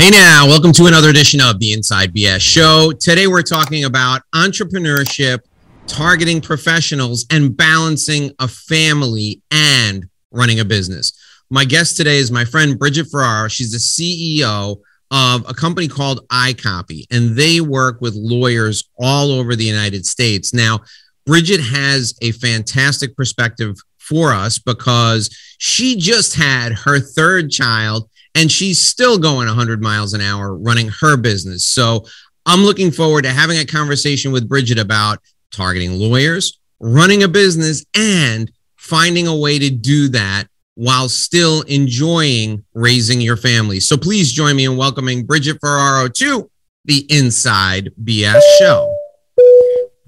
Hey now, welcome to another edition of The Inside BS Show. Today we're talking about entrepreneurship, targeting professionals, and balancing a family and running a business. My guest today is my friend Bridget Ferraro. She's the CEO of a company called iCopy, and they work with lawyers all over the United States. Now, Bridget has a fantastic perspective for us because she just had her third child and she's still going 100 miles an hour running her business. So I'm looking forward to having a conversation with Bridget about targeting lawyers, running a business, and finding a way to do that while still enjoying raising your family. So please join me in welcoming Bridget Ferraro to the Inside BS Show.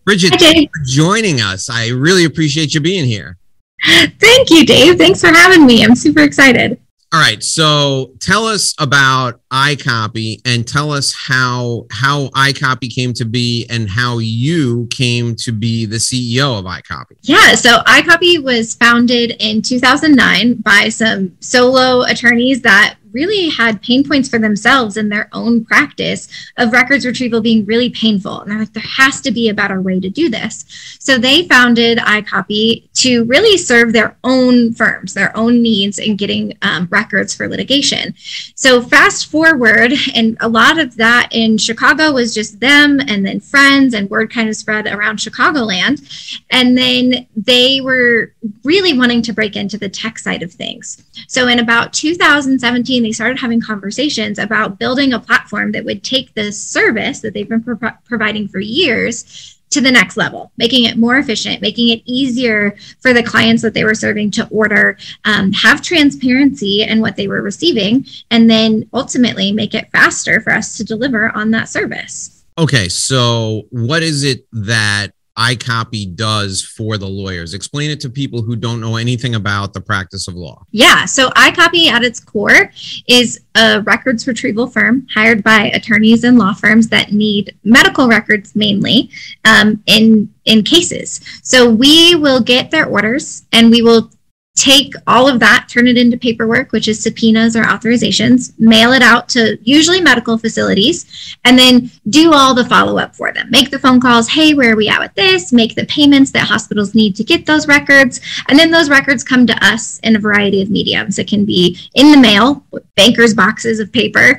Bridget, thank you for joining us. I really appreciate you being here. Thank you, Dave. Thanks for having me. I'm super excited. All right, so tell us about iCopy and tell us how iCopy came to be and how you came to be the CEO of iCopy. Yeah, so iCopy was founded in 2009 by some solo attorneys that really had pain points for themselves in their own practice of records retrieval being really painful. And they're like, there has to be a better way to do this. So they founded iCopy to really serve their own firms, their own needs in getting records for litigation. So fast forward, and a lot of that in Chicago was just them and then friends, and word kind of spread around Chicagoland. And then they were really wanting to break into the tech side of things. So in about 2017, they started having conversations about building a platform that would take the service that they've been providing for years to the next level, making it more efficient, making it easier for the clients that they were serving to order, have transparency in what they were receiving, and then ultimately make it faster for us to deliver on that service. Okay, so what is it that iCopy does for the lawyers? Explain it to people who don't know anything about the practice of law. Yeah, so iCopy at its core is a records retrieval firm hired by attorneys and law firms that need medical records mainly in cases. So we will get their orders and we will take all of that, turn it into paperwork, which is subpoenas or authorizations, mail it out to usually medical facilities, and then do all the follow-up for them. Make the phone calls, hey, where are we at with this? Make the payments that hospitals need to get those records. And then those records come to us in a variety of mediums. It can be in the mail, bankers' boxes of paper,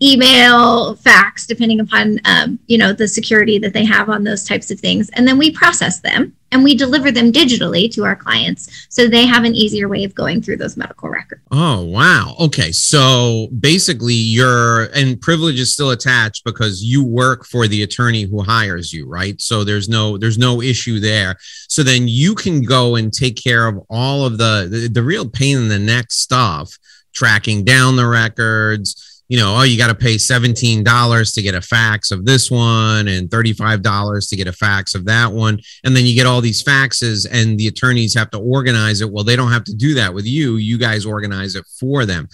email, fax, depending upon the security that they have on those types of things. And then we process them and we deliver them digitally to our clients so they have an easier way of going through those medical records. Oh, wow. Okay. So basically and privilege is still attached because you work for the attorney who hires you, right? So there's no issue there. So then you can go and take care of all of the real pain in the neck stuff, tracking down the records. You got to pay $17 to get a fax of this one and $35 to get a fax of that one. And then you get all these faxes and the attorneys have to organize it. Well, they don't have to do that with you. You guys organize it for them.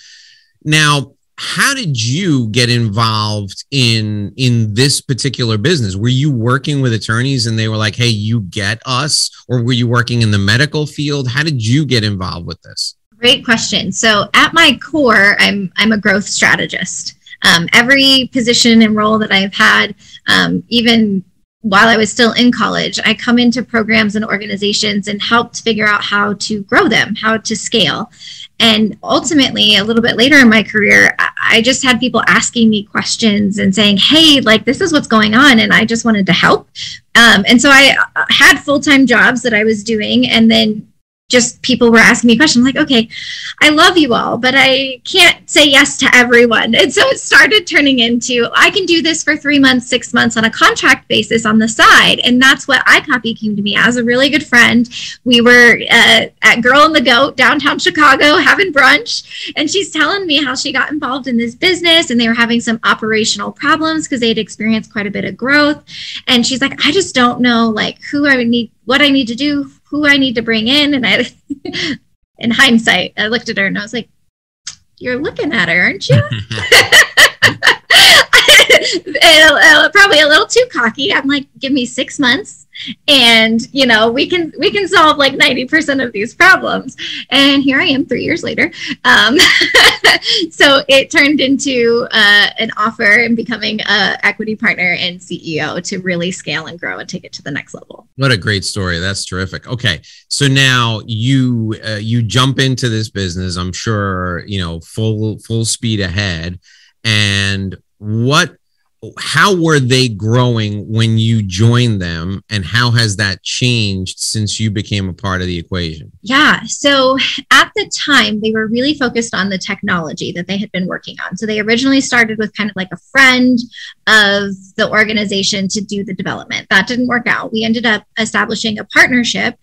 Now, how did you get involved in this particular business? Were you working with attorneys and they were like, hey, you get us? Or were you working in the medical field? How did you get involved with this? Great question. So at my core, I'm a growth strategist. Every position and role that I've had, even while I was still in college, I come into programs and organizations and helped figure out how to grow them, how to scale. And ultimately, a little bit later in my career, I just had people asking me questions and saying, hey, like, this is what's going on. And I just wanted to help. And so I had full-time jobs that I was doing, and then just people were asking me questions. I'm like, okay, I love you all, but I can't say yes to everyone. And so it started turning into, I can do this for 3 months, 6 months on a contract basis on the side. And that's what iCopy came to me as, a really good friend. We were at Girl and the Goat, downtown Chicago, having brunch. And she's telling me how she got involved in this business. And they were having some operational problems because they had experienced quite a bit of growth. And she's like, I just don't know who I would need, what I need to do, who I need to bring in. And I, in hindsight, I looked at her and I was like, you're looking at her, aren't you? Probably a little too cocky. I'm like, give me 6 months And, you know, we can solve like 90% of these problems. And here I am 3 years later. So it turned into an offer and becoming an equity partner and CEO to really scale and grow and take it to the next level. What a great story. That's terrific. Okay. So now you jump into this business, I'm sure, you know, full speed ahead. And how were they growing when you joined them, and how has that changed since you became a part of the equation? Yeah. So at the time, they were really focused on the technology that they had been working on. So they originally started with kind of like a friend of the organization to do the development. That didn't work out. We ended up establishing a partnership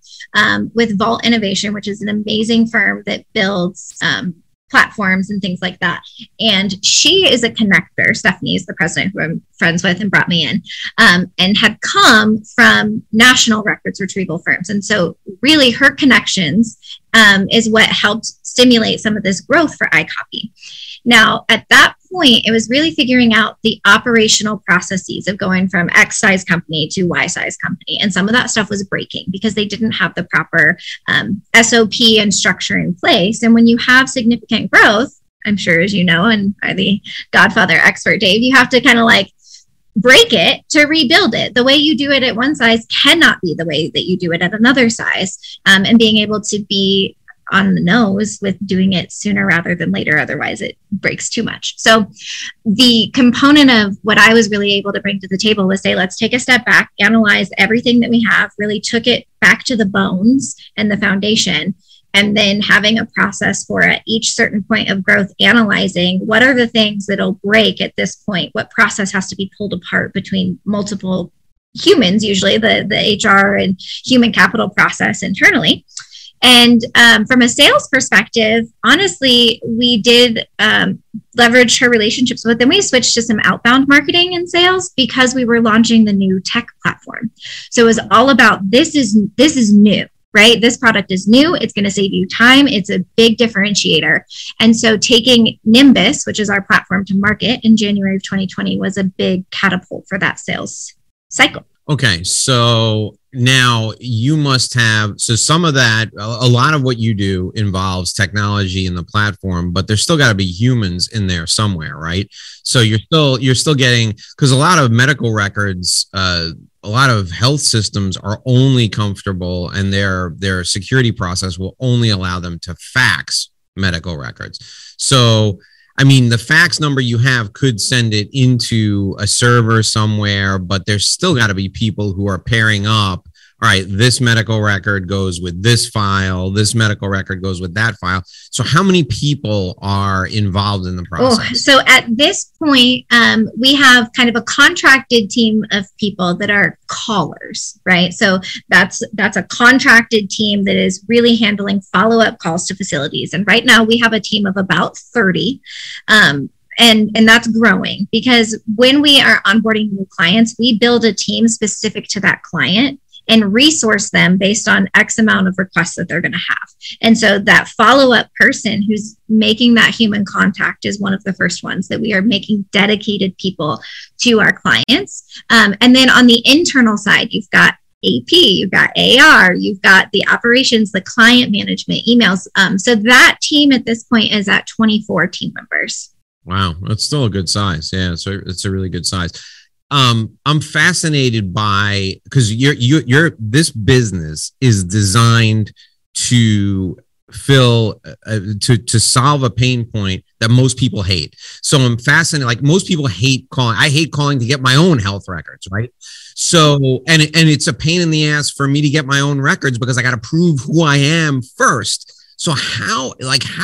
with Vault Innovation, which is an amazing firm that builds platforms and things like that. And she is a connector. Stephanie is the president, who I'm friends with and brought me in, and had come from national records retrieval firms. And so really her connections is what helped stimulate some of this growth for iCopy. Now, at that point, it was really figuring out the operational processes of going from X size company to Y size company. And some of that stuff was breaking because they didn't have the proper SOP and structure in place. And when you have significant growth, I'm sure, as you know, and are the Godfather expert, Dave, you have to kind of like break it to rebuild it. The way you do it at one size cannot be the way that you do it at another size. And being able to be on the nose with doing it sooner rather than later. Otherwise, it breaks too much. So the component of what I was really able to bring to the table was say, let's take a step back, analyze everything that we have, really took it back to the bones and the foundation, and then having a process for at each certain point of growth, analyzing what are the things that'll break at this point, what process has to be pulled apart between multiple humans, usually the HR and human capital process internally. And from a sales perspective, honestly, we did leverage her relationships with them. We switched to some outbound marketing and sales because we were launching the new tech platform. So it was all about, this is new, right? This product is new. It's going to save you time. It's a big differentiator. And so taking Nimbus, which is our platform to market in January of 2020, was a big catapult for that sales cycle. Okay. So now you must have, so some of that, a lot of what you do involves technology and the platform, but there's still got to be humans in there somewhere, right? So you're still getting, because a lot of medical records, a lot of health systems are only comfortable, and their security process will only allow them to fax medical records. So I mean, the fax number you have could send it into a server somewhere, but there's still got to be people who are pairing up. All right, this medical record goes with this file. This medical record goes with that file. So how many people are involved in the process? Oh, so at this point, we have kind of a contracted team of people that are callers, right? So that's a contracted team that is really handling follow-up calls to facilities. And right now we have a team of about 30. And that's growing, because when we are onboarding new clients, we build a team specific to that client and resource them based on X amount of requests that they're going to have. And so that follow-up person who's making that human contact is one of the first ones that we are making dedicated people to our clients. And then on the internal side, you've got AP, you've got AR, you've got the operations, the client management, emails. So that team at this point is at 24 team members. Wow. That's still a good size. Yeah. So it's a really good size. I'm fascinated by, because you're this business is designed to fill to solve a pain point that most people hate. So I'm fascinated. Like, most people hate calling. I hate calling to get my own health records, right? So and it's a pain in the ass for me to get my own records because I got to prove who I am first. So how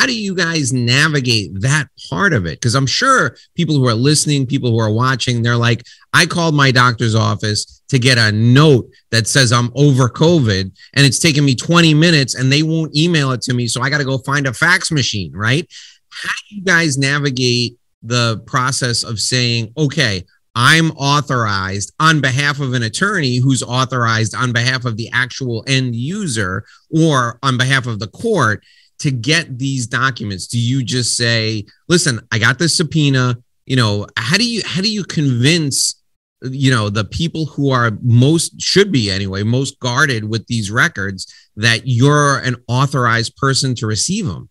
do you guys navigate that part of it? Because I'm sure people who are listening, people who are watching, they're like, I called my doctor's office to get a note that says I'm over COVID, and it's taken me 20 minutes and they won't email it to me. So I got to go find a fax machine, right? How do you guys navigate the process of saying, okay, I'm authorized on behalf of an attorney who's authorized on behalf of the actual end user or on behalf of the court to get these documents? Do you just say, listen, I got this subpoena, you know, how do you convince you know, the people who are most, should be anyway, most guarded with these records, that you're an authorized person to receive them?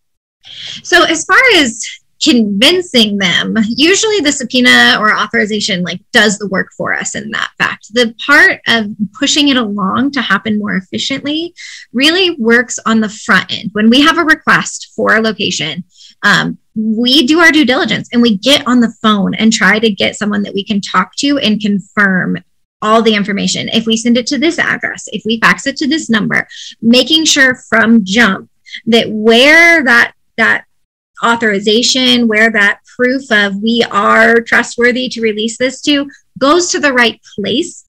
So as far as convincing them, usually the subpoena or authorization like does the work for us in that fact. The part of pushing it along to happen more efficiently really works on the front end. When we have a request for a location, we do our due diligence and we get on the phone and try to get someone that we can talk to and confirm all the information. If we send it to this address, if we fax it to this number, making sure from jump that where that authorization, where that proof of we are trustworthy to release this to, goes to the right place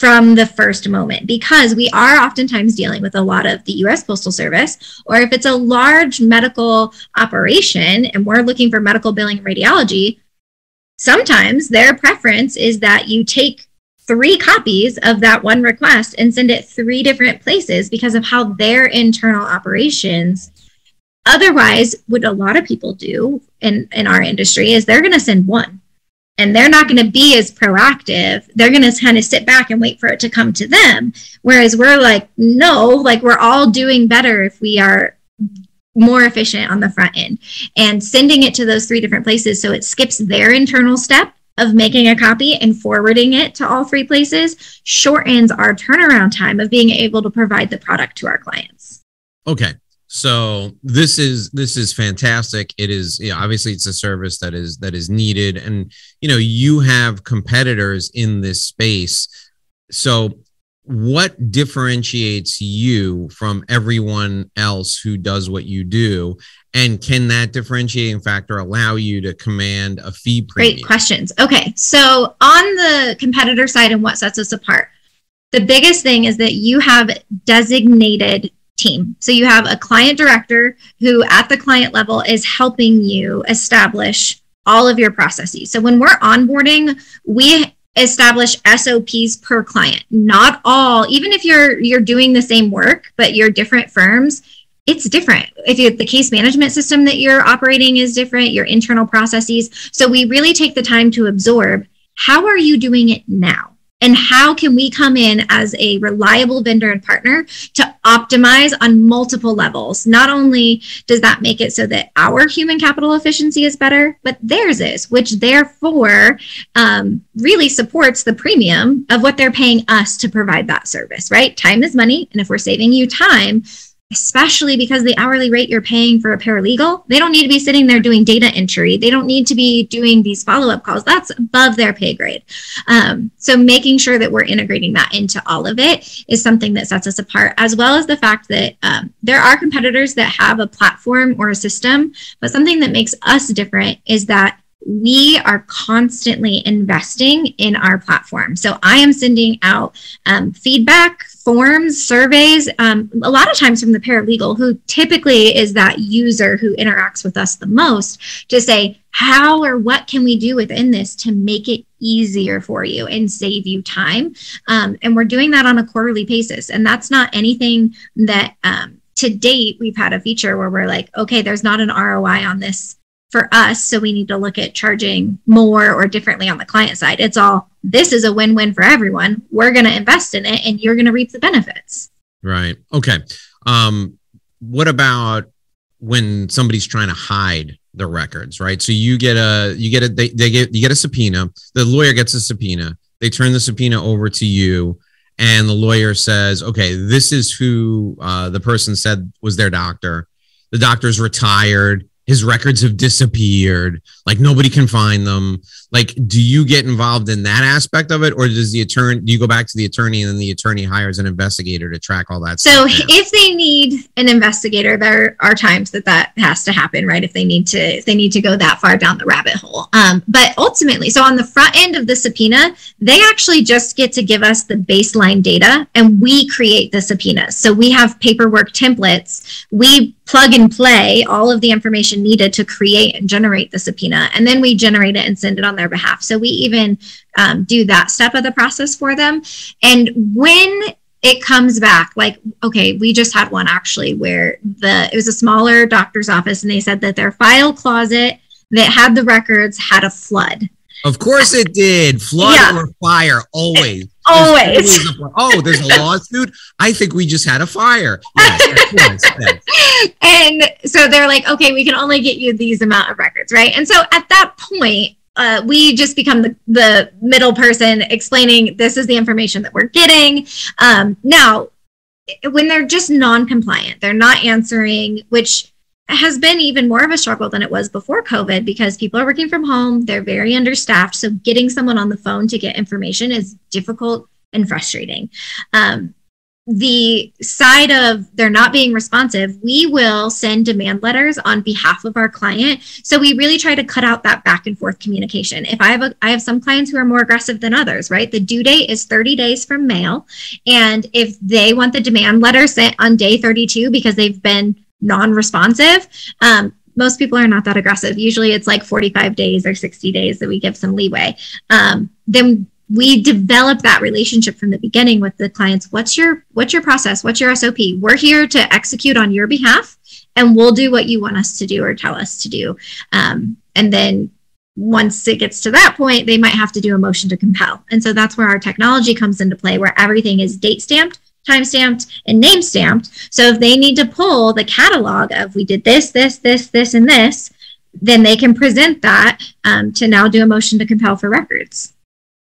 from the first moment, because we are oftentimes dealing with a lot of the U.S. Postal Service, or if it's a large medical operation and we're looking for medical billing and radiology, sometimes their preference is that you take 3 copies of that one request and send it 3 different places because of how their internal operations. Otherwise, what a lot of people do in our industry is they're going to send one. And they're not going to be as proactive. They're going to kind of sit back and wait for it to come to them. Whereas we're like, no, like we're all doing better if we are more efficient on the front end and sending it to those 3 different places. So it skips their internal step of making a copy and forwarding it to all 3 places, shortens our turnaround time of being able to provide the product to our clients. Okay. So this is fantastic. It is, you know, obviously it's a service that is needed, and you know, you have competitors in this space. So what differentiates you from everyone else who does what you do, and can that differentiating factor allow you to command a fee premium? Great questions. Okay, so on the competitor side and what sets us apart, the biggest thing is that you have designated team. So you have a client director who at the client level is helping you establish all of your processes. So when we're onboarding, we establish SOPs per client. Not all, even if you're doing the same work, but you're different firms, it's different. If the case management system that you're operating is different, your internal processes. So we really take the time to absorb, how are you doing it now? And how can we come in as a reliable vendor and partner to optimize on multiple levels? Not only does that make it so that our human capital efficiency is better, but theirs is, which therefore really supports the premium of what they're paying us to provide that service, right? Time is money. And if we're saving you time, especially because the hourly rate you're paying for a paralegal, they don't need to be sitting there doing data entry. They don't need to be doing these follow-up calls. That's above their pay grade. So making sure that we're integrating that into all of it is something that sets us apart, as well as the fact that there are competitors that have a platform or a system, but something that makes us different is that we are constantly investing in our platform. So I am sending out feedback, forms, surveys, a lot of times from the paralegal, who typically is that user who interacts with us the most, to say, how or what can we do within this to make it easier for you and save you time? And we're doing that on a quarterly basis. And that's not anything that to date we've had a feature where we're like, okay, there's not an ROI on this for us, so we need to look at charging more or differently on the client side. It's all, this is a win-win for everyone. We're going to invest in it and you're going to reap the benefits. Right. Okay. What about when somebody's trying to hide the records, right? So you get a subpoena, the lawyer gets a subpoena, they turn the subpoena over to you, and the lawyer says, okay, this is who the person said was their doctor. The doctor's retired. His records have disappeared. Like, nobody can find them. Like, do you get involved in that aspect of it? Or does the attorney, do you go back to the attorney and then the attorney hires an investigator to track all that stuff? So if they need an investigator, there are times that has to happen, right? If they need to go that far down the rabbit hole. But ultimately, so on the front end of the subpoena, they actually just get to give us the baseline data and we create the subpoena. So we have paperwork templates. We plug and play all of the information needed to create and generate the subpoena. And then we generate it and send it on their behalf. So we even do that step of the process for them. And when it comes back, like, okay, we just had one actually where it was a smaller doctor's office, and they said that their file closet that had the records had a flood. Of course it did. Flood or fire, always. Always. Oh, there's a lawsuit? I think we just had a fire. Yes. And so they're like, okay, we can only get you these amount of records, right? And so at that point, we just become the middle person explaining this is the information that we're getting. Now, when they're just non-compliant, they're not answering, which has been even more of a struggle than it was before COVID because people are working from home. They're very understaffed. So getting someone on the phone to get information is difficult and frustrating. The side of they're not being responsive, we will send demand letters on behalf of our client. So we really try to cut out that back and forth communication. If I have some clients who are more aggressive than others, right? The due date is 30 days from mail. And if they want the demand letter sent on day 32 because they've been non-responsive, most people are not that aggressive. Usually it's like 45 days or 60 days that we give some leeway. Then we develop that relationship from the beginning with the clients. What's your process? What's your SOP? We're here to execute on your behalf and we'll do what you want us to do or tell us to do. And then once it gets to that point, they might have to do a motion to compel. And so that's where our technology comes into play, where everything is date stamped, time stamped, and name stamped. So if they need to pull the catalog of we did this, this, this, this, and this, then they can present that to now do a motion to compel for records.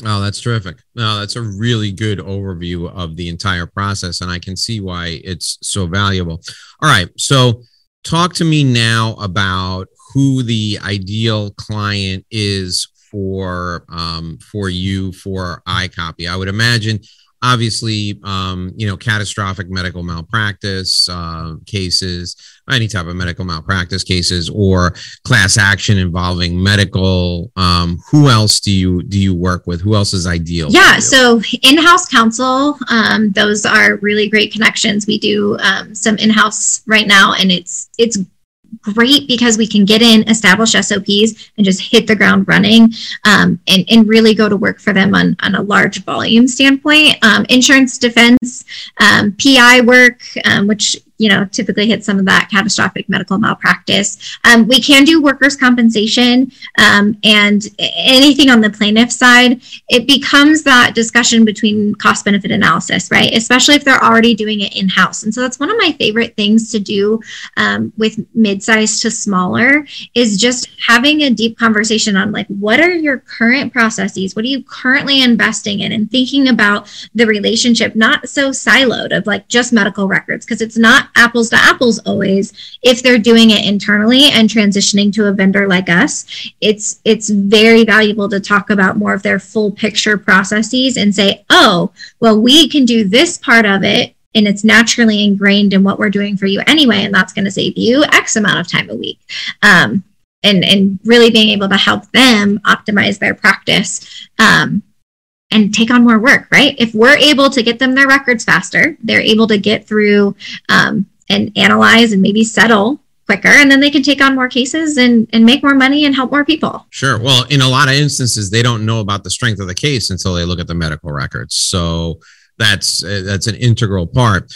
Oh, that's terrific. No, that's a really good overview of the entire process, and I can see why it's so valuable. All right, so talk to me now about who the ideal client is for you, for iCopy. I would imagine, obviously, catastrophic medical malpractice cases, any type of medical malpractice cases, or class action involving medical. Who else do you work with? Who else is ideal? Yeah, so in-house counsel. Those are really great connections. We do some in-house right now, and it's great because we can get in, establish SOPs, and just hit the ground running and really go to work for them on a large volume standpoint. Insurance defense, PI work, which typically hits some of that catastrophic medical malpractice. We can do workers' compensation and anything on the plaintiff side. It becomes that discussion between cost-benefit analysis, right? Especially if they're already doing it in-house. And so that's one of my favorite things to do with mid-size to smaller is just having a deep conversation on like, what are your current processes? What are you currently investing in? And thinking about the relationship, not so siloed of like just medical records, because it's not apples to apples always if they're doing it internally and transitioning to a vendor like us. It's very valuable to talk about more of their full picture processes and say, oh, well, we can do this part of it and it's naturally ingrained in what we're doing for you anyway, and that's going to save you X amount of time a week. And really being able to help them optimize their practice and take on more work, right? If we're able to get them their records faster, they're able to get through and analyze and maybe settle quicker, and then they can take on more cases and make more money and help more people. Sure. Well, in a lot of instances, they don't know about the strength of the case until they look at the medical records. So that's an integral part.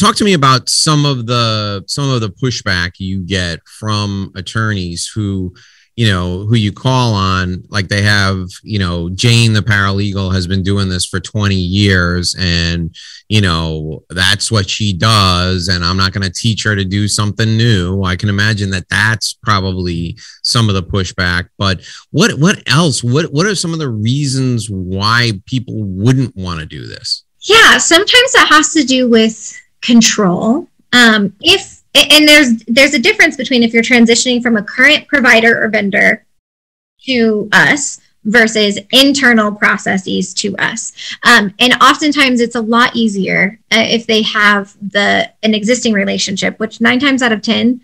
Talk to me about some of the pushback you get from attorneys who you call on, like they have, Jane, the paralegal, has been doing this for 20 years and, that's what she does. And I'm not going to teach her to do something new. I can imagine that that's probably some of the pushback. But what else? What are some of the reasons why people wouldn't want to do this? Yeah, sometimes that has to do with control. And there's a difference between if you're transitioning from a current provider or vendor to us versus internal processes to us. And oftentimes it's a lot easier if they have an existing relationship, which 9 times out of 10,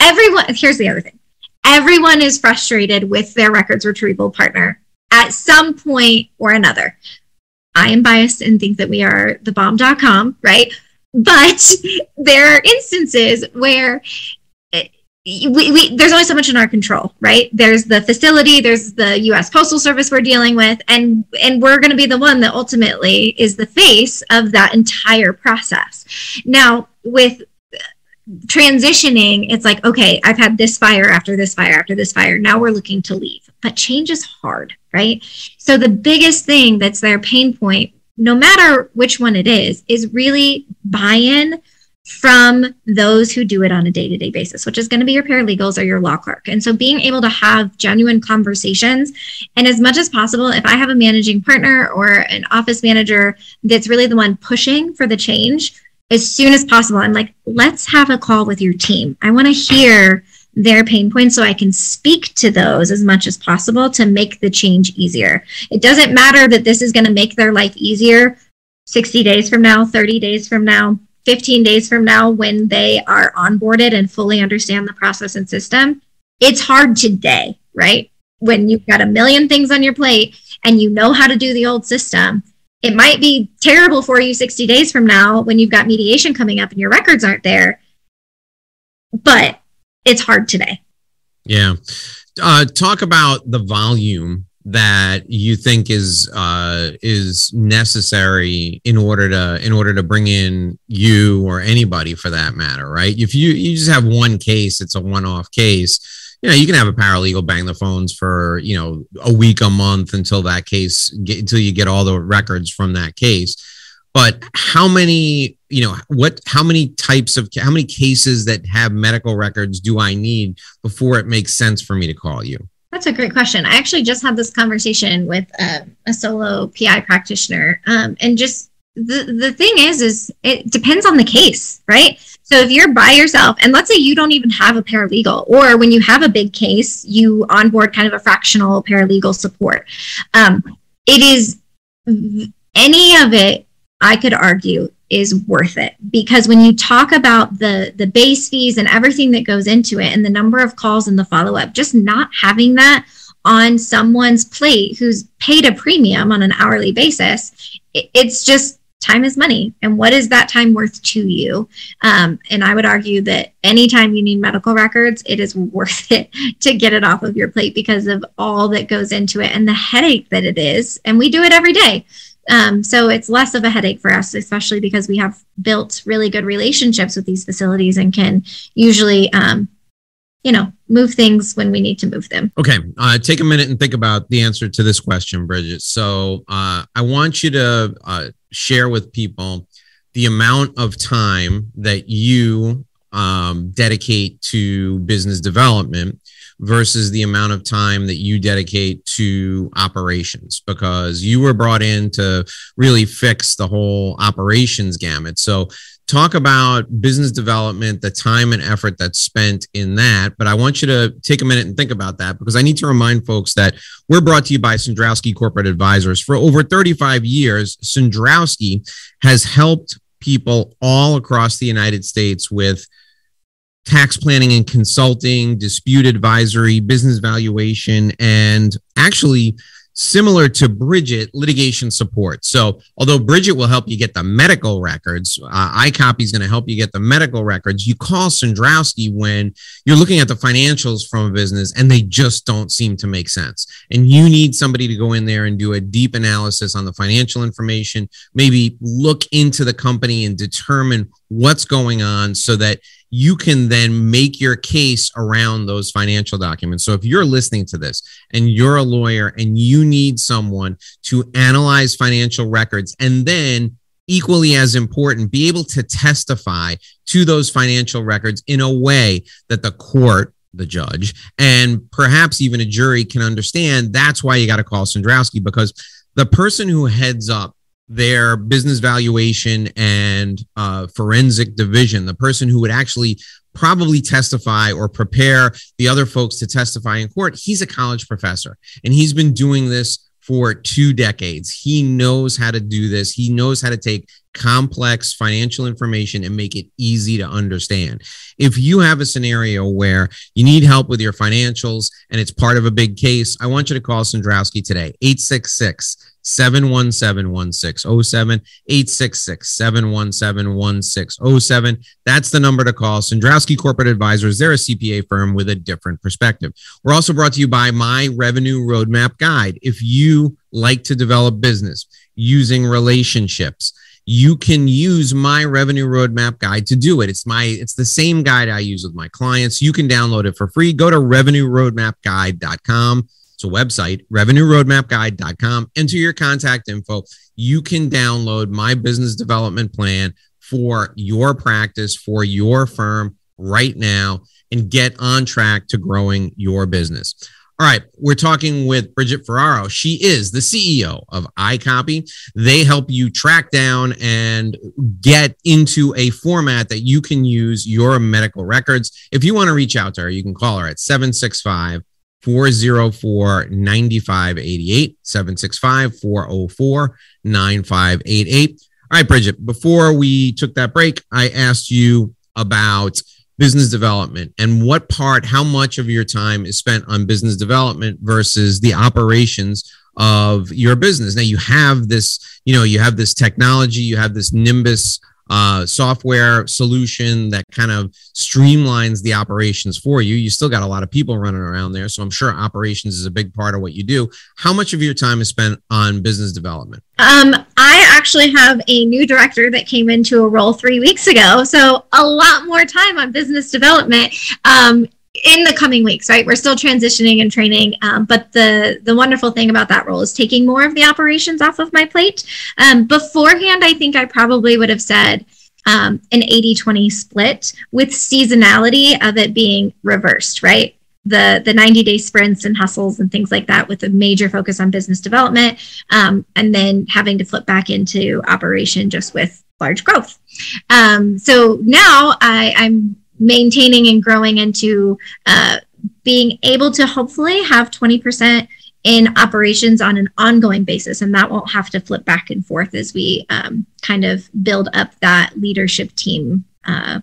here's the other thing. Everyone is frustrated with their records retrieval partner at some point or another. I am biased and think that we are the bomb.com, right? But there are instances where there's only so much in our control, right? There's the facility, there's the U.S. Postal Service we're dealing with, and we're going to be the one that ultimately is the face of that entire process. Now, with transitioning, it's like, okay, I've had this fire after this fire after this fire. Now we're looking to leave. But change is hard, right? So the biggest thing that's their pain point, no matter which one it is really buy-in from those who do it on a day-to-day basis, which is going to be your paralegals or your law clerk. And so being able to have genuine conversations, and as much as possible, if I have a managing partner or an office manager that's really the one pushing for the change, as soon as possible, I'm like, let's have a call with your team. I want to hear their pain points so I can speak to those as much as possible to make the change easier. It doesn't matter that this is going to make their life easier 60 days from now, 30 days from now, 15 days from now, when they are onboarded and fully understand the process and system. It's hard today, right? When you've got a million things on your plate and you know how to do the old system, it might be terrible for you 60 days from now when you've got mediation coming up and your records aren't there, but it's hard today. Yeah. Talk about the volume that you think is necessary in order to bring in you or anybody for that matter, right? If you just have one case, it's a one-off case. You know, you can have a paralegal bang the phones for, you know, a week, a month until you get all the records from that case. But how many cases that have medical records do I need before it makes sense for me to call you? That's a great question. I actually just had this conversation with a solo PI practitioner. And just the thing is it depends on the case, right? So if you're by yourself, and let's say you don't even have a paralegal, or when you have a big case, you onboard kind of a fractional paralegal support. Any of it, I could argue, is worth it, because when you talk about the base fees and everything that goes into it and the number of calls and the follow-up, just not having that on someone's plate who's paid a premium on an hourly basis, it's just time is money. And what is that time worth to you? And I would argue that anytime you need medical records, it is worth it to get it off of your plate because of all that goes into it and the headache that it is. And we do it every day. So it's less of a headache for us, especially because we have built really good relationships with these facilities and can usually, move things when we need to move them. Okay. Take a minute and think about the answer to this question, Bridget. So I want you to share with people the amount of time that you dedicate to business development versus the amount of time that you dedicate to operations, because you were brought in to really fix the whole operations gamut. So talk about business development, the time and effort that's spent in that. But I want you to take a minute and think about that, because I need to remind folks that we're brought to you by Cendrowski Corporate Advisors. For over 35 years, Cendrowski has helped people all across the United States with tax planning and consulting, dispute advisory, business valuation, and actually similar to Bridget, litigation support. So although Bridget will help you get the medical records, iCopy is going to help you get the medical records. You call Cendrowski when you're looking at the financials from a business and they just don't seem to make sense. And you need somebody to go in there and do a deep analysis on the financial information, maybe look into the company and determine what's going on so that you can then make your case around those financial documents. So if you're listening to this and you're a lawyer and you need someone to analyze financial records and then, equally as important, be able to testify to those financial records in a way that the court, the judge, and perhaps even a jury can understand, that's why you got to call Cendrowski, because the person who heads up their business valuation and forensic division, the person who would actually probably testify or prepare the other folks to testify in court, he's a college professor and he's been doing this for 2 decades. He knows how to do this. He knows how to take complex financial information and make it easy to understand. If you have a scenario where you need help with your financials and it's part of a big case, I want you to call Cendrowski today, 866-717-1607, 866-717-1607. That's the number to call. Cendrowski Corporate Advisors, they're a CPA firm with a different perspective. We're also brought to you by My Revenue Roadmap Guide. If you like to develop business using relationships, you can use My Revenue Roadmap Guide to do it. It's the same guide I use with my clients. You can download it for free. Go to revenueroadmapguide.com. It's a website, revenueroadmapguide.com. Enter your contact info. You can download my business development plan for your practice, for your firm right now, and get on track to growing your business. All right, we're talking with Bridget Ferraro. She is the CEO of iCopy. They help you track down and get into a format that you can use your medical records. If you want to reach out to her, you can call her at 765-404-9588, 765-404-9588. All right, Bridget, before we took that break, I asked you about business development and what part, how much of your time is spent on business development versus the operations of your business. Now you have this, you have this technology, you have this Nimbus software solution that kind of streamlines the operations for you. You still got a lot of people running around there. So I'm sure operations is a big part of what you do. How much of your time is spent on business development? I actually have a new director that came into a role 3 weeks ago. So a lot more time on business development in the coming weeks, right? We're still transitioning and training. But the wonderful thing about that role is taking more of the operations off of my plate. Beforehand, I think I probably would have said an 80-20 split, with seasonality of it being reversed, right? The 90-day sprints and hustles and things like that, with a major focus on business development, and then having to flip back into operation just with large growth. So now I'm maintaining and growing into being able to hopefully have 20% in operations on an ongoing basis, and that won't have to flip back and forth as we kind of build up that leadership team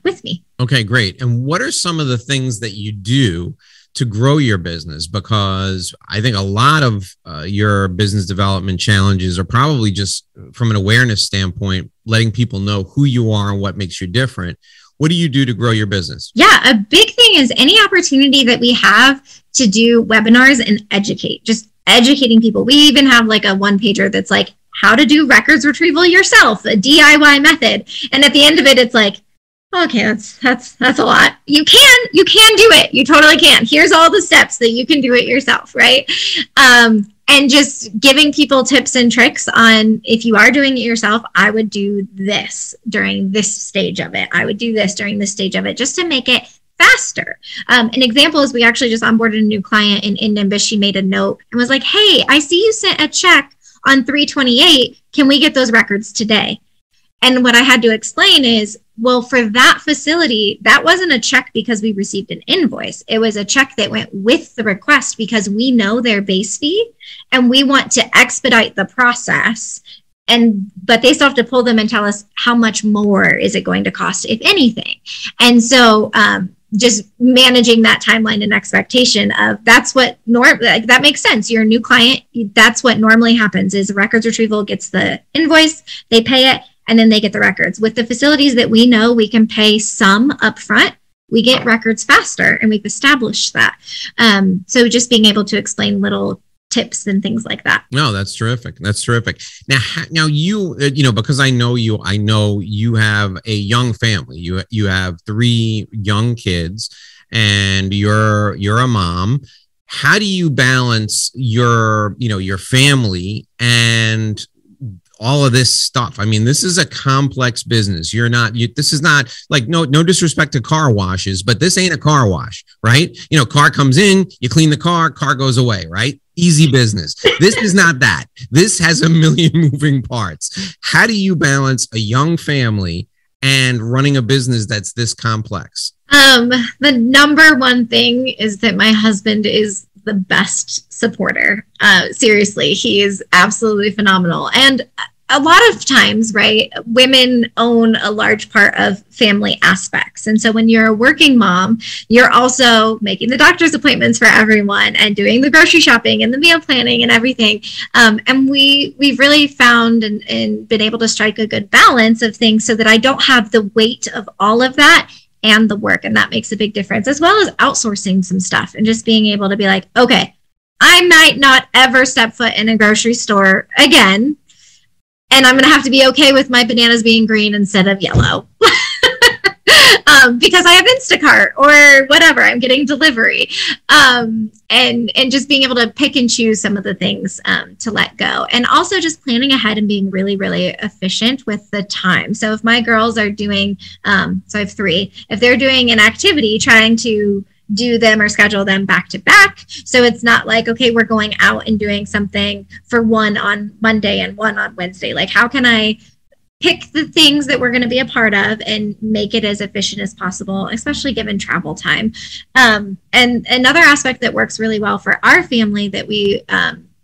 with me. Okay, great. And what are some of the things that you do to grow your business? Because I think a lot of your business development challenges are probably just from an awareness standpoint, letting people know who you are and what makes you different. What do you do to grow your business? Yeah, a big thing is any opportunity that we have to do webinars and educate, just educating people. We even have like a one-pager that's like how to do records retrieval yourself, a DIY method. And at the end of it, it's like, okay, that's a lot. You can do it. You totally can. Here's all the steps that you can do it yourself, right? And just giving people tips and tricks on, if you are doing it yourself, I would do this during this stage of it. I would do this during this stage of it, just to make it faster. An example is we actually just onboarded a new client in Nimbus. She made a note and was like, hey, I see you sent a check on 328. Can we get those records today? And what I had to explain is, well, for that facility, that wasn't a check because we received an invoice. It was a check that went with the request because we know their base fee and we want to expedite the process. But they still have to pull them and tell us how much more is it going to cost, if anything. And so just managing that timeline and expectation of that makes sense. You're a new client. That's what normally happens is records retrieval gets the invoice, they pay it, and then they get the records. With the facilities that we know we can pay some upfront, we get records faster, and we've established that. So just being able to explain little tips and things like that. No, that's terrific. That's terrific. Now because I know you have a young family. You have three young kids, and you're a mom. How do you balance your family and all of this stuff? I mean, this is a complex business. This is not like, no disrespect to car washes, but this ain't a car wash, right? Car comes in, you clean the car goes away, right? Easy business. This is not that. This has a million moving parts. How do you balance a young family and running a business that's this complex? The number one thing is that my husband is the best supporter. Seriously, he is absolutely phenomenal. And a lot of times, right, women own a large part of family aspects. And so when you're a working mom, you're also making the doctor's appointments for everyone and doing the grocery shopping and the meal planning and everything. And we've really found and been able to strike a good balance of things so that I don't have the weight of all of that and the work. And that makes a big difference, as well as outsourcing some stuff and just being able to be like, okay, I might not ever step foot in a grocery store again, and I'm going to have to be okay with my bananas being green instead of yellow because I have Instacart or whatever. I'm getting delivery, and just being able to pick and choose some of the things to let go, and also just planning ahead and being really, really efficient with the time. So if my girls are doing, so I have three, if they're doing an activity, trying to do them or schedule them back to back. So it's not like, okay, we're going out and doing something for one on Monday and one on Wednesday. Like, how can I pick the things that we're going to be a part of and make it as efficient as possible, especially given travel time. And another aspect that works really well for our family that we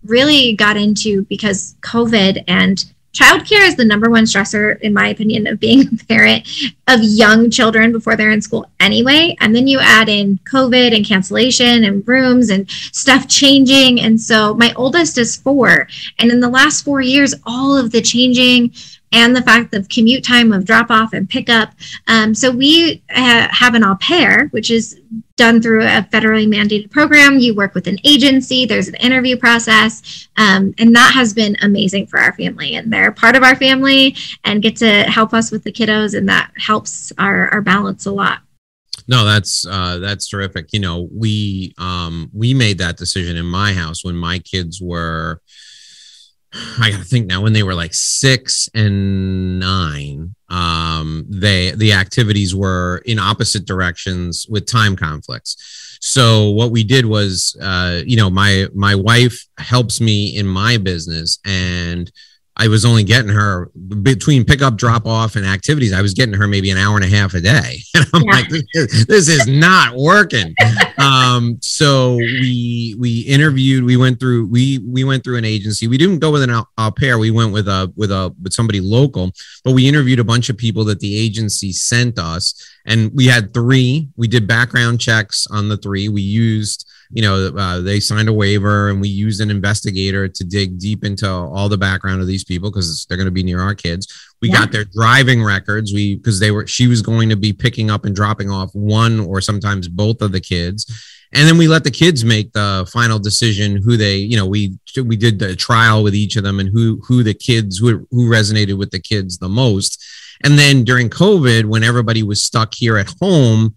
really got into because COVID, and childcare is the #1 stressor, in my opinion, of being a parent of young children before they're in school anyway. And then you add in COVID and cancellation and rooms and stuff changing. And so my oldest is 4. And in the last 4 years, all of the changing and the fact of commute time of drop off and pick up. So we have an au pair, which is done through a federally mandated program. You work with an agency, there's an interview process, and that has been amazing for our family. And they're part of our family and get to help us with the kiddos, and that helps our balance a lot. No, that's terrific. You know, we made that decision in my house when my kids were, I gotta think now, when they were like 6 and 9, the activities were in opposite directions with time conflicts. So what we did was, you know, my wife helps me in my business, and I was only getting her between pickup, drop off, and activities. I was getting her maybe an hour and a half a day. And I'm like, this is not working. So we went through an agency. We didn't go with an au pair. We went with somebody local, but we interviewed a bunch of people that the agency sent us. And we had 3, we did background checks on the 3. We used, you know, they signed a waiver, and we used an investigator to dig deep into all the background of these people, because they're going to be near our kids. We got their driving records. She was going to be picking up and dropping off one or sometimes both of the kids. And then we let the kids make the final decision who they, you know, we did the trial with each of them, and who resonated with the kids the most. And then during COVID, when everybody was stuck here at home,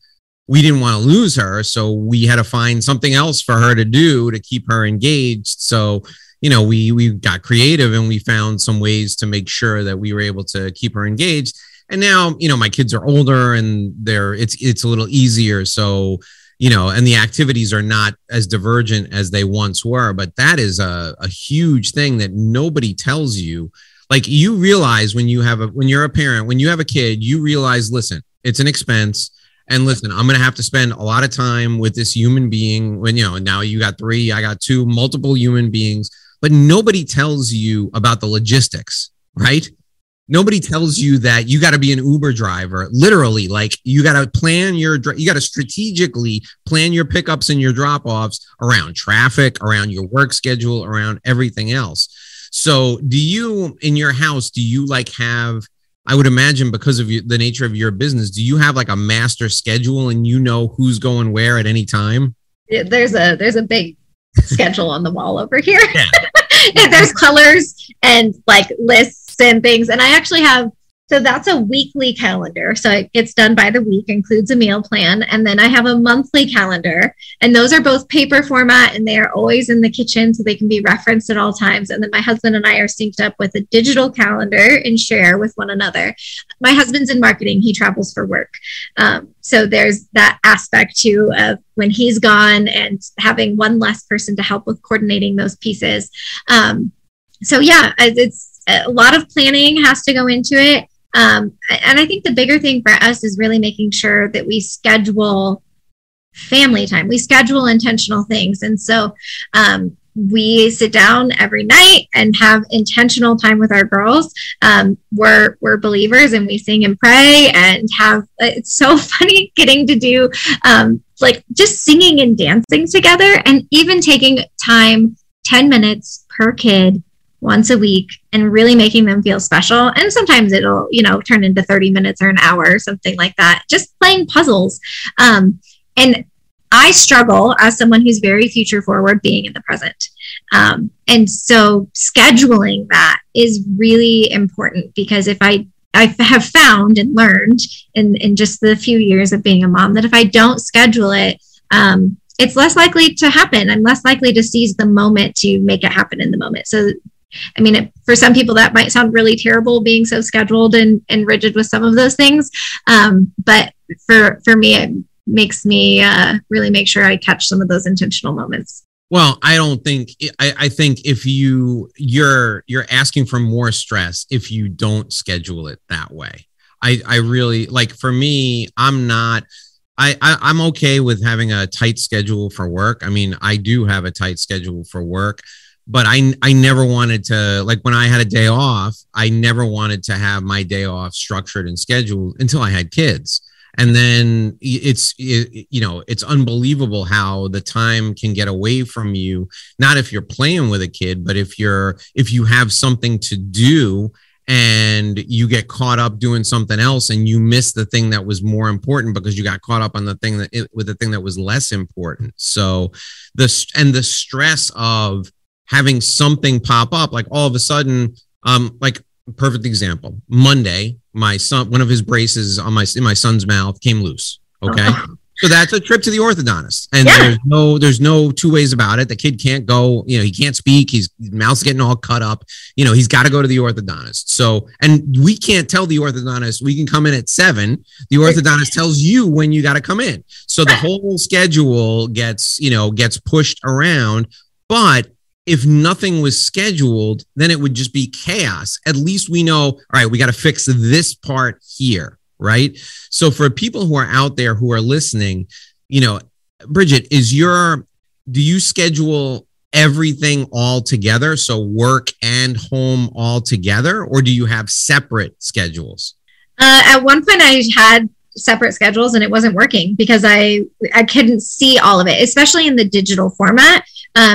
we didn't want to lose her. So we had to find something else for her to do to keep her engaged. So, you know, we got creative, and we found some ways to make sure that we were able to keep her engaged. And now, you know, my kids are older, and it's a little easier. So, you know, and the activities are not as divergent as they once were, but that is a huge thing that nobody tells you. Like, you realize when you're a parent, when you have a kid, you realize, listen, it's an expense. And listen, I'm going to have to spend a lot of time with this human being. When, you know, now you got 3, I got 2, multiple human beings, but nobody tells you about the logistics, right? Nobody tells you that you got to be an Uber driver. Literally, like, you got to strategically plan your pickups and your drop-offs around traffic, around your work schedule, around everything else. So in your house, do you like have, I would imagine, because of the nature of your business, do you have like a master schedule, and you know who's going where at any time? There's a big schedule on the wall over here. Yeah. There's colors and like lists and things. And I actually have, so that's a weekly calendar. So it's done by the week, includes a meal plan. And then I have a monthly calendar, and those are both paper format, and they are always in the kitchen, so they can be referenced at all times. And then my husband and I are synced up with a digital calendar and share with one another. My husband's in marketing. He travels for work. So there's that aspect too of when he's gone and having one less person to help with coordinating those pieces. So yeah, it's a lot of planning has to go into it. And I think the bigger thing for us is really making sure that we schedule family time. We schedule intentional things. And so we sit down every night and have intentional time with our girls. We're believers, and we sing and pray and have, it's so funny getting to do like just singing and dancing together, and even taking time, 10 minutes per kid once a week, and really making them feel special. And sometimes it'll, you know, turn into 30 minutes or an hour or something like that, just playing puzzles. And I struggle as someone who's very future forward being in the present. And so scheduling that is really important, because if I have found and learned in just the few years of being a mom that if I don't schedule it, it's less likely to happen. I'm less likely to seize the moment to make it happen in the moment. So, I mean, for some people that might sound really terrible, being so scheduled and rigid with some of those things. But for me, it makes me really make sure I catch some of those intentional moments. Well, I don't think, I think if you're asking for more stress if you don't schedule it that way. I really, like, for me, I'm okay with having a tight schedule for work. I mean, I do have a tight schedule for work, but I never wanted to, like, when I had a day off, I never wanted to have my day off structured and scheduled until I had kids. And then it's unbelievable how the time can get away from you. Not if you're playing with a kid, but if you have something to do and you get caught up doing something else and you miss the thing that was more important because you got caught up on the thing with the thing that was less important. So the stress of having something pop up, like all of a sudden, like, perfect example. Monday, my son, one of his braces in my son's mouth came loose. Okay. Uh-huh. So that's a trip to the orthodontist. And there's no two ways about it. The kid can't go, he can't speak. His mouth's getting all cut up. He's got to go to the orthodontist. So, and we can't tell the orthodontist, we can come in at 7. The orthodontist tells you when you got to come in. So the whole schedule gets pushed around, but if nothing was scheduled, then it would just be chaos. At least we know, all right, we got to fix this part here, right? So for people who are out there who are listening, Bridget, do you schedule everything all together? So work and home all together, or do you have separate schedules? At one point I had separate schedules and it wasn't working because I couldn't see all of it, especially in the digital format.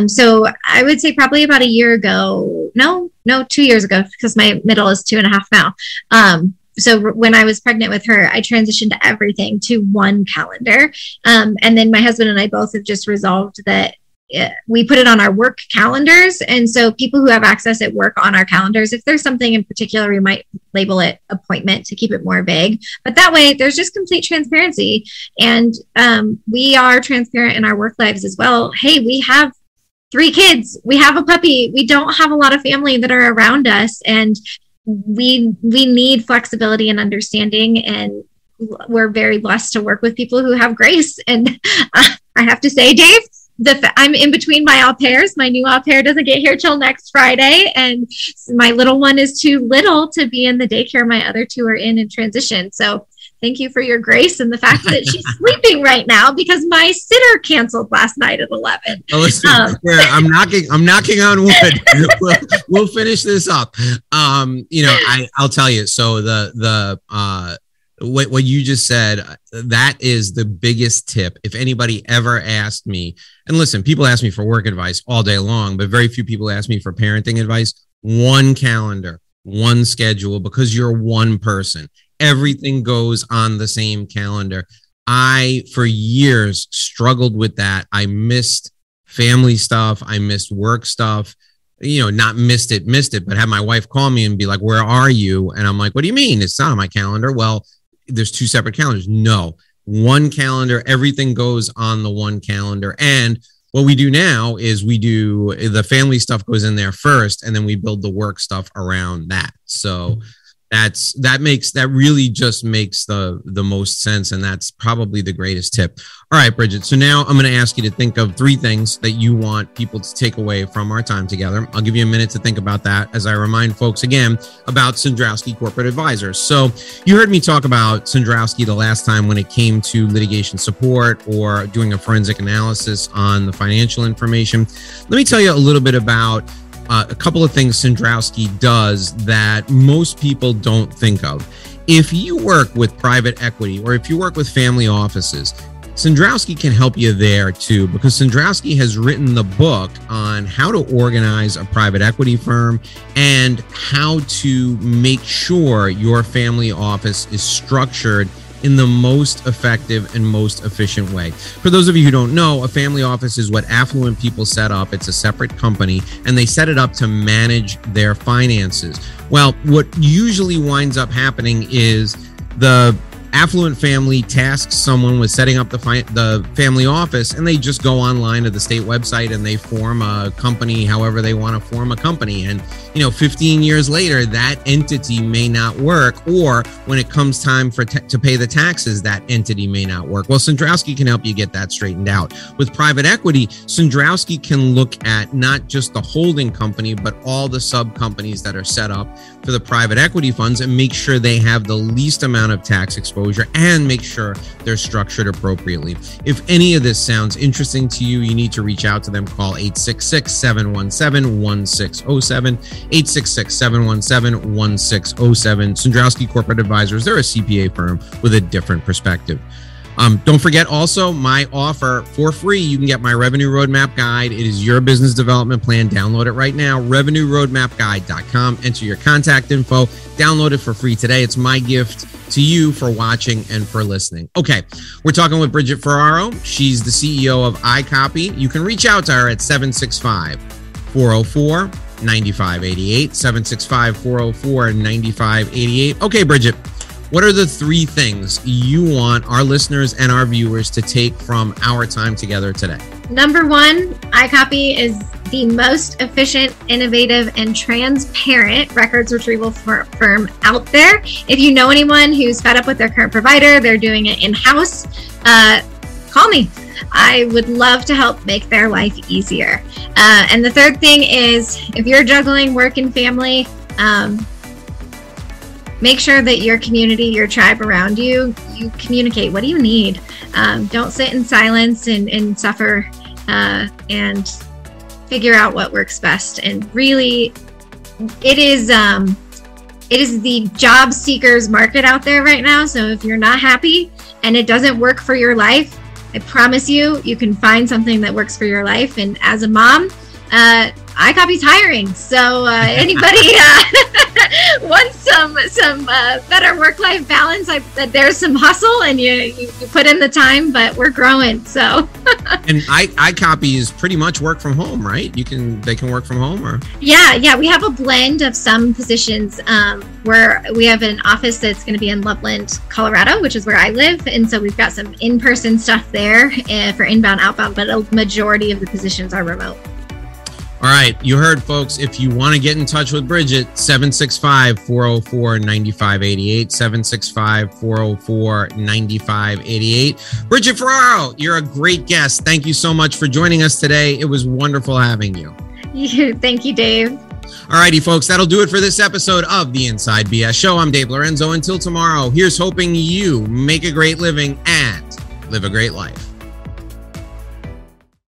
So I would say probably about 2 years ago, because my middle is 2.5 now. So when I was pregnant with her, I transitioned everything to one calendar. And then my husband and I both have just resolved that we put it on our work calendars. And so people who have access at work on our calendars, if there's something in particular, we might label it appointment to keep it more vague. But that way there's just complete transparency. And we are transparent in our work lives as well. Hey, we have 3 kids. We have a puppy. We don't have a lot of family that are around us. And we need flexibility and understanding. And we're very blessed to work with people who have grace. And I have to say, Dave, I'm in between my au pairs. My new au pair doesn't get here till next Friday. And my little one is too little to be in the daycare. My other 2 are in transition. So thank you for your grace and the fact that she's sleeping right now, because my sitter canceled last night at 11. Oh, listen, I'm knocking on wood. We'll finish this up. I'll tell you. So what you just said, that is the biggest tip. If anybody ever asked me, and listen, people ask me for work advice all day long, but very few people ask me for parenting advice. One calendar, one schedule, because you're one person. Everything goes on the same calendar. I, for years, struggled with that. I missed family stuff. I missed work stuff. Not missed it, but had my wife call me and be like, where are you? And I'm like, what do you mean? It's not on my calendar. Well, there's 2 separate calendars. No, one calendar, everything goes on the one calendar. And what we do now is the family stuff goes in there first, and then we build the work stuff around that. So that really just makes the most sense. And that's probably the greatest tip. All right, Bridget. So now I'm going to ask you to think of 3 things that you want people to take away from our time together. I'll give you a minute to think about that as I remind folks again about Cendrowski Corporate Advisors. So you heard me talk about Cendrowski the last time when it came to litigation support or doing a forensic analysis on the financial information. Let me tell you a little bit about a couple of things Cendrowski does that most people don't think of. If you work with private equity or if you work with family offices, Cendrowski can help you there too, because Cendrowski has written the book on how to organize a private equity firm and how to make sure your family office is structured in the most effective and most efficient way. For those of you who don't know, a family office is what affluent people set up. It's a separate company, and they set it up to manage their finances. Well, what usually winds up happening is the affluent family tasks someone with setting up the family office, and they just go online to the state website and they form a company however they want to form a company. And, you know, 15 years later, that entity may not work, or when it comes time for to pay the taxes, that entity may not work. Well, Cendrowski can help you get that straightened out. With private equity, Cendrowski can look at not just the holding company, but all the sub companies that are set up for the private equity funds and make sure they have the least amount of tax exposure, and make sure they're structured appropriately. If any of this sounds interesting to you, you need to reach out to them. Call 866-717-1607, 866-717-1607. Cendrowski Corporate Advisors, they're a CPA firm with a different perspective. Don't forget also my offer for free. You can get my Revenue Roadmap Guide. It is your business development plan. Download it right now. RevenueRoadmapGuide.com. Enter your contact info. Download it for free today. It's my gift to you for watching and for listening. Okay, we're talking with Bridget Ferraro. She's the CEO of iCopy. You can reach out to her at 765-404-9588. 765-404-9588. Okay, Bridget. What are the three things you want our listeners and our viewers to take from our time together today? Number one, iCopy is the most efficient, innovative, and transparent records retrieval firm out there. If you know anyone who's fed up with their current provider, they're doing it in-house, call me. I would love to help make their life easier. And the third thing is, if you're juggling work and family, make sure that your community, your tribe around you, you communicate. What do you need? Don't sit in silence and suffer and figure out what works best. And really, it is the job seekers market out there right now. So if you're not happy and it doesn't work for your life, I promise you, you can find something that works for your life. And as a mom, iCopy's hiring, so anybody wants some better work-life balance, there's some hustle, and you put in the time, but we're growing, so. And iCopy is pretty much work from home, right? They can work from home, or? Yeah, we have a blend of some positions where we have an office that's going to be in Loveland, Colorado, which is where I live, and so we've got some in-person stuff there for inbound, outbound, but a majority of the positions are remote. All right, you heard, folks. If you want to get in touch with Bridget, 765-404-9588, 765-404-9588. Bridget Ferraro, you're a great guest. Thank you so much for joining us today. It was wonderful having you. Thank you, Dave. All righty, folks, that'll do it for this episode of The Inside BS Show. I'm Dave Lorenzo. Until tomorrow, here's hoping you make a great living and live a great life.